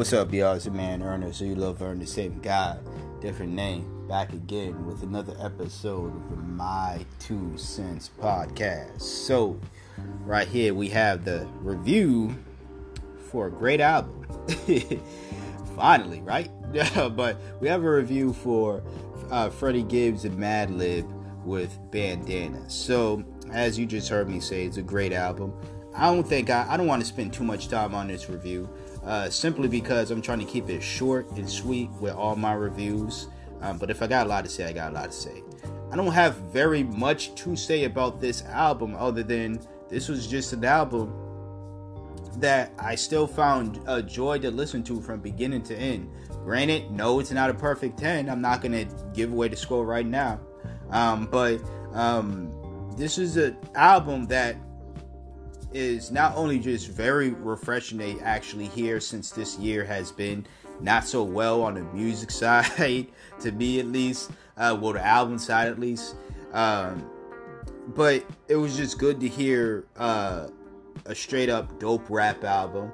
What's up, y'all? It's your man, Erner, so you love Erner, same guy, different name, back again with another episode of the My $0.02 Podcast. So, right here we have the review for a great album. Finally, right? But we have a review for Freddie Gibbs and Madlib with Bandana. So, as you just heard me say, it's a great album. I don't want to spend too much time on this review, simply because I'm trying to keep it short and sweet with all my reviews. But if I got a lot to say, I got a lot to say. I don't have very much to say about this album other than this was just an album that I still found a joy to listen to from beginning to end. Granted, no, it's not a perfect 10. I'm not going to give away the score right now. This is an album that is not only just very refreshing to actually hear, since this year has been not so well on the music side, to me at least, the album side at least, but it was just good to hear a straight up dope rap album.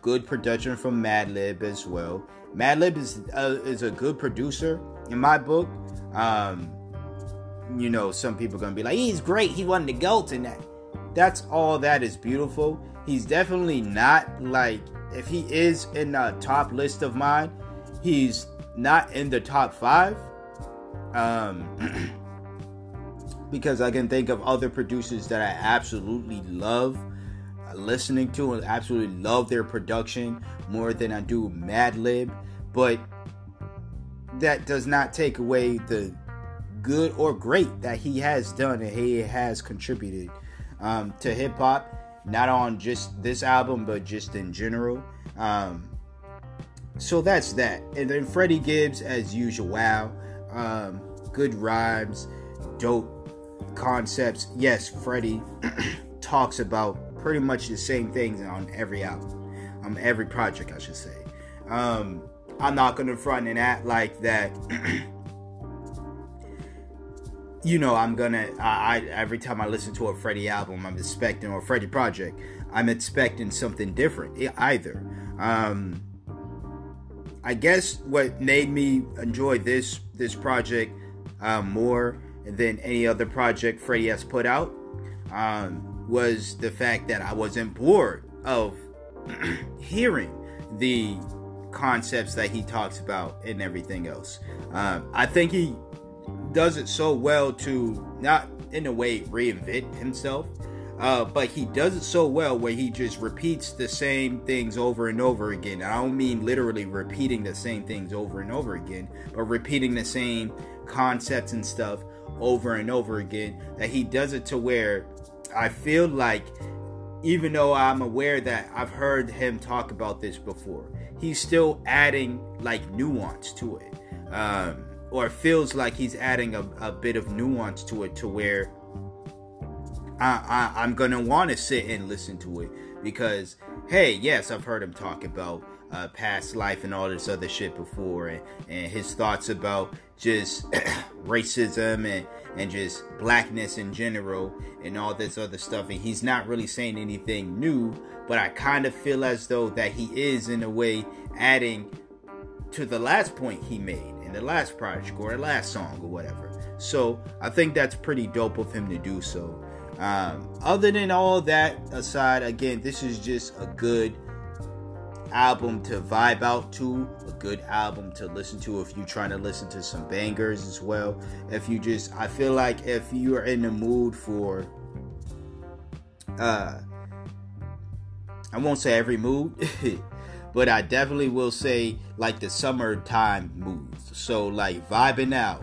Good production from Madlib as well. Madlib is a good producer in my book. You know, some people are gonna be like, he's great, he won the GOAT in that. That's all that is beautiful. He's definitely not, like, if he is in the top list of mine, he's not in the top 5. Because I can think of other producers that I absolutely love listening to and absolutely love their production more than I do Madlib. But that does not take away the good or great that he has done and he has contributed to hip-hop, not on just this album, but just in general. So that's that. And then Freddie Gibbs, as usual, wow. Good rhymes, dope concepts. Yes, Freddie talks about pretty much the same things on every album, every project, I should say. I'm not going to front and act like that. You know, every time I listen to a Freddie album, or a Freddie project, I'm expecting something different either. I guess what made me enjoy this project more than any other project Freddie has put out was the fact that I wasn't bored of hearing the concepts that he talks about and everything else. I think he does it so well to not in a way reinvent himself, but he does it so well where he just repeats the same things over and over again. I don't mean literally repeating the same things over and over again, but repeating the same concepts and stuff over and over again, that he does it to where I feel like, even though I'm aware that I've heard him talk about this before, he's still adding like nuance to it. Or it feels like he's adding a bit of nuance to it, to where I'm going to want to sit and listen to it. Because, hey, yes, I've heard him talk about past life and all this other shit before. And his thoughts about just racism and just blackness in general and all this other stuff. And he's not really saying anything new. But I kind of feel as though that he is, in a way, adding to the last point he made. The last project or the last song or whatever. So I think that's pretty dope of him to do so. Other than all that aside, again, this is just a good album to vibe out to, a good album to listen to if you're trying to listen to some bangers as well. I feel like if you are in the mood for I won't say every mood, but I definitely will say, like, the summertime moods. So, like, vibing out.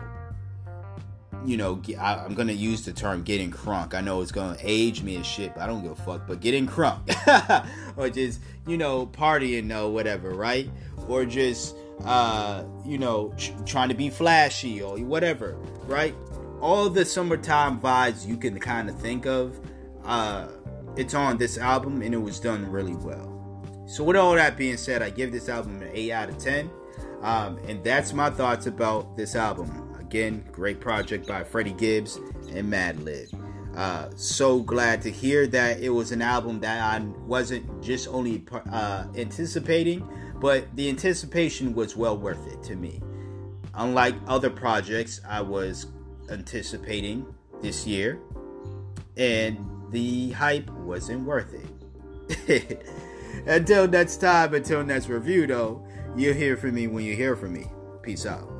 You know, I'm going to use the term getting crunk. I know it's going to age me and shit, but I don't give a fuck. But getting crunk. Or just, you know, partying or whatever, right? Or just, you know, trying to be flashy or whatever, right? All the summertime vibes you can kind of think of. It's on this album, and it was done really well. So with all that being said, I give this album an 8 out of 10. And that's my thoughts about this album. Again, great project by Freddie Gibbs and Madlib. So glad to hear that it was an album that I wasn't just only anticipating, But the anticipation was well worth it to me. Unlike other projects I was anticipating this year, and the hype wasn't worth it. Until next time, until next review though, you'll hear from me when you hear from me. Peace out.